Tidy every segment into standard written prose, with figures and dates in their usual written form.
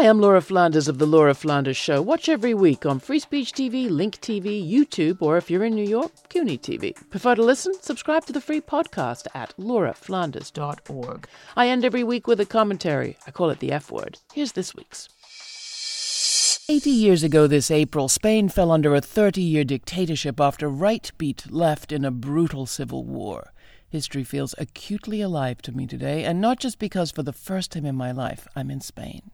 Hi, I'm Laura Flanders of The Laura Flanders Show. Watch every week on Free Speech TV, Link TV, YouTube, or if you're in New York, CUNY TV. Prefer to listen? Subscribe to the free podcast at lauraflanders.org. I end every week with a commentary. I call it the F-Word. Here's this week's. 80 years ago this April, Spain fell under a 30-year dictatorship after right beat left in a brutal civil war. History feels acutely alive to me today, and not just because for the first time in my life I'm in Spain.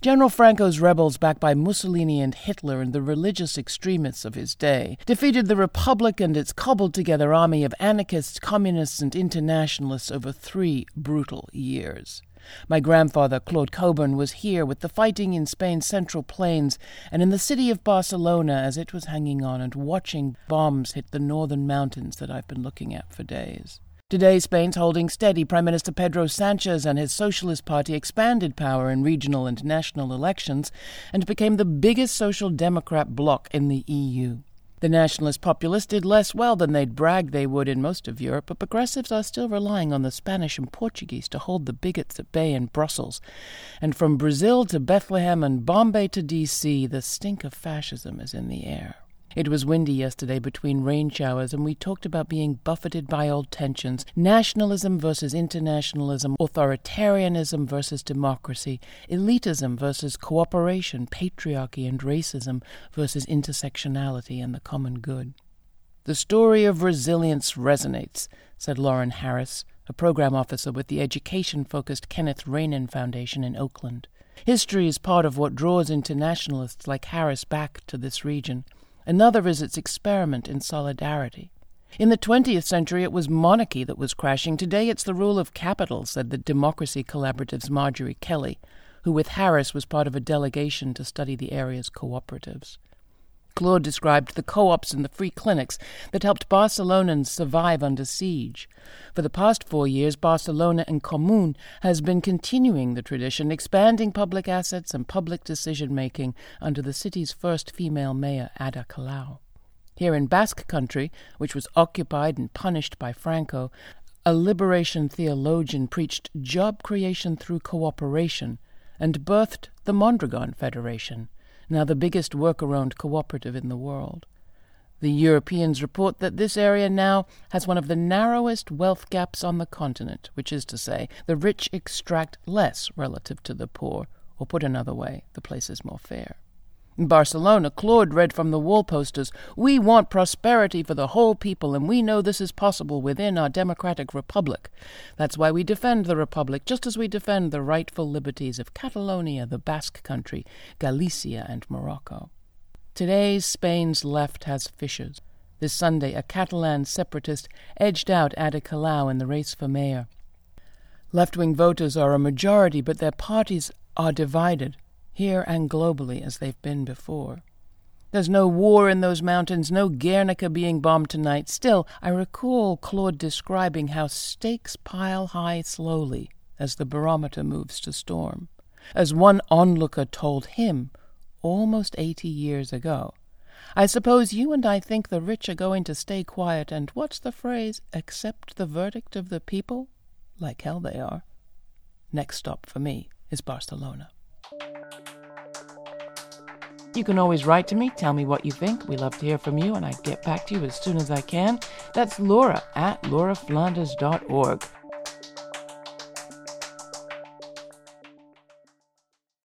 General Franco's rebels, backed by Mussolini and Hitler and the religious extremists of his day, defeated the Republic and its cobbled-together army of anarchists, communists, and internationalists over 3 brutal years. My grandfather, Claude Coburn, was here with the fighting in Spain's Central Plains and in the city of Barcelona as it was hanging on and watching bombs hit the northern mountains that I've been looking at for days. Today, Spain's holding steady. Prime Minister Pedro Sanchez and his Socialist Party expanded power in regional and national elections and became the biggest social democrat bloc in the EU. The nationalist populists did less well than they'd bragged they would in most of Europe, but progressives are still relying on the Spanish and Portuguese to hold the bigots at bay in Brussels. And from Brazil to Bethlehem and Bombay to D.C., the stink of fascism is in the air. It was windy yesterday between rain showers, and we talked about being buffeted by old tensions, nationalism versus internationalism, authoritarianism versus democracy, elitism versus cooperation, patriarchy and racism versus intersectionality and the common good. The story of resilience resonates, said Lauren Harris, a program officer with the education-focused Kenneth Rainin Foundation in Oakland. History is part of what draws internationalists like Harris back to this region. Another is its experiment in solidarity. In the 20th century, it was monarchy that was crashing. Today, it's the rule of capital, said the Democracy Collaborative's Marjorie Kelly, who with Harris was part of a delegation to study the area's cooperatives. Claude described the co-ops and the free clinics that helped Barcelonans survive under siege. For the past 4 years, Barcelona en Común has been continuing the tradition, expanding public assets and public decision-making under the city's first female mayor, Ada Colau. Here in Basque Country, which was occupied and punished by Franco, a liberation theologian preached job creation through cooperation and birthed the Mondragon Federation, now the biggest worker-owned cooperative in the world. The Europeans report that this area now has one of the narrowest wealth gaps on the continent, which is to say, the rich extract less relative to the poor, or put another way, the place is more fair. In Barcelona, Claude read from the wall posters, "We want prosperity for the whole people, and we know this is possible within our democratic republic. That's why we defend the republic, just as we defend the rightful liberties of Catalonia, the Basque Country, Galicia, and Morocco." Today, Spain's left has fissures. This Sunday, a Catalan separatist edged out Ada Colau in the race for mayor. Left-wing voters are a majority, but their parties are divided, here and globally as they've been before. There's no war in those mountains, no Guernica being bombed tonight. Still, I recall Claude describing how stakes pile high slowly as the barometer moves to storm. As one onlooker told him almost 80 years ago, "I suppose you and I think the rich are going to stay quiet and, what's the phrase, accept the verdict of the people? Like hell they are." Next stop for me is Barcelona. You can always write to me, tell me what you think. We love to hear from you, and I get back to you as soon as I can. That's Laura at lauraflanders.org.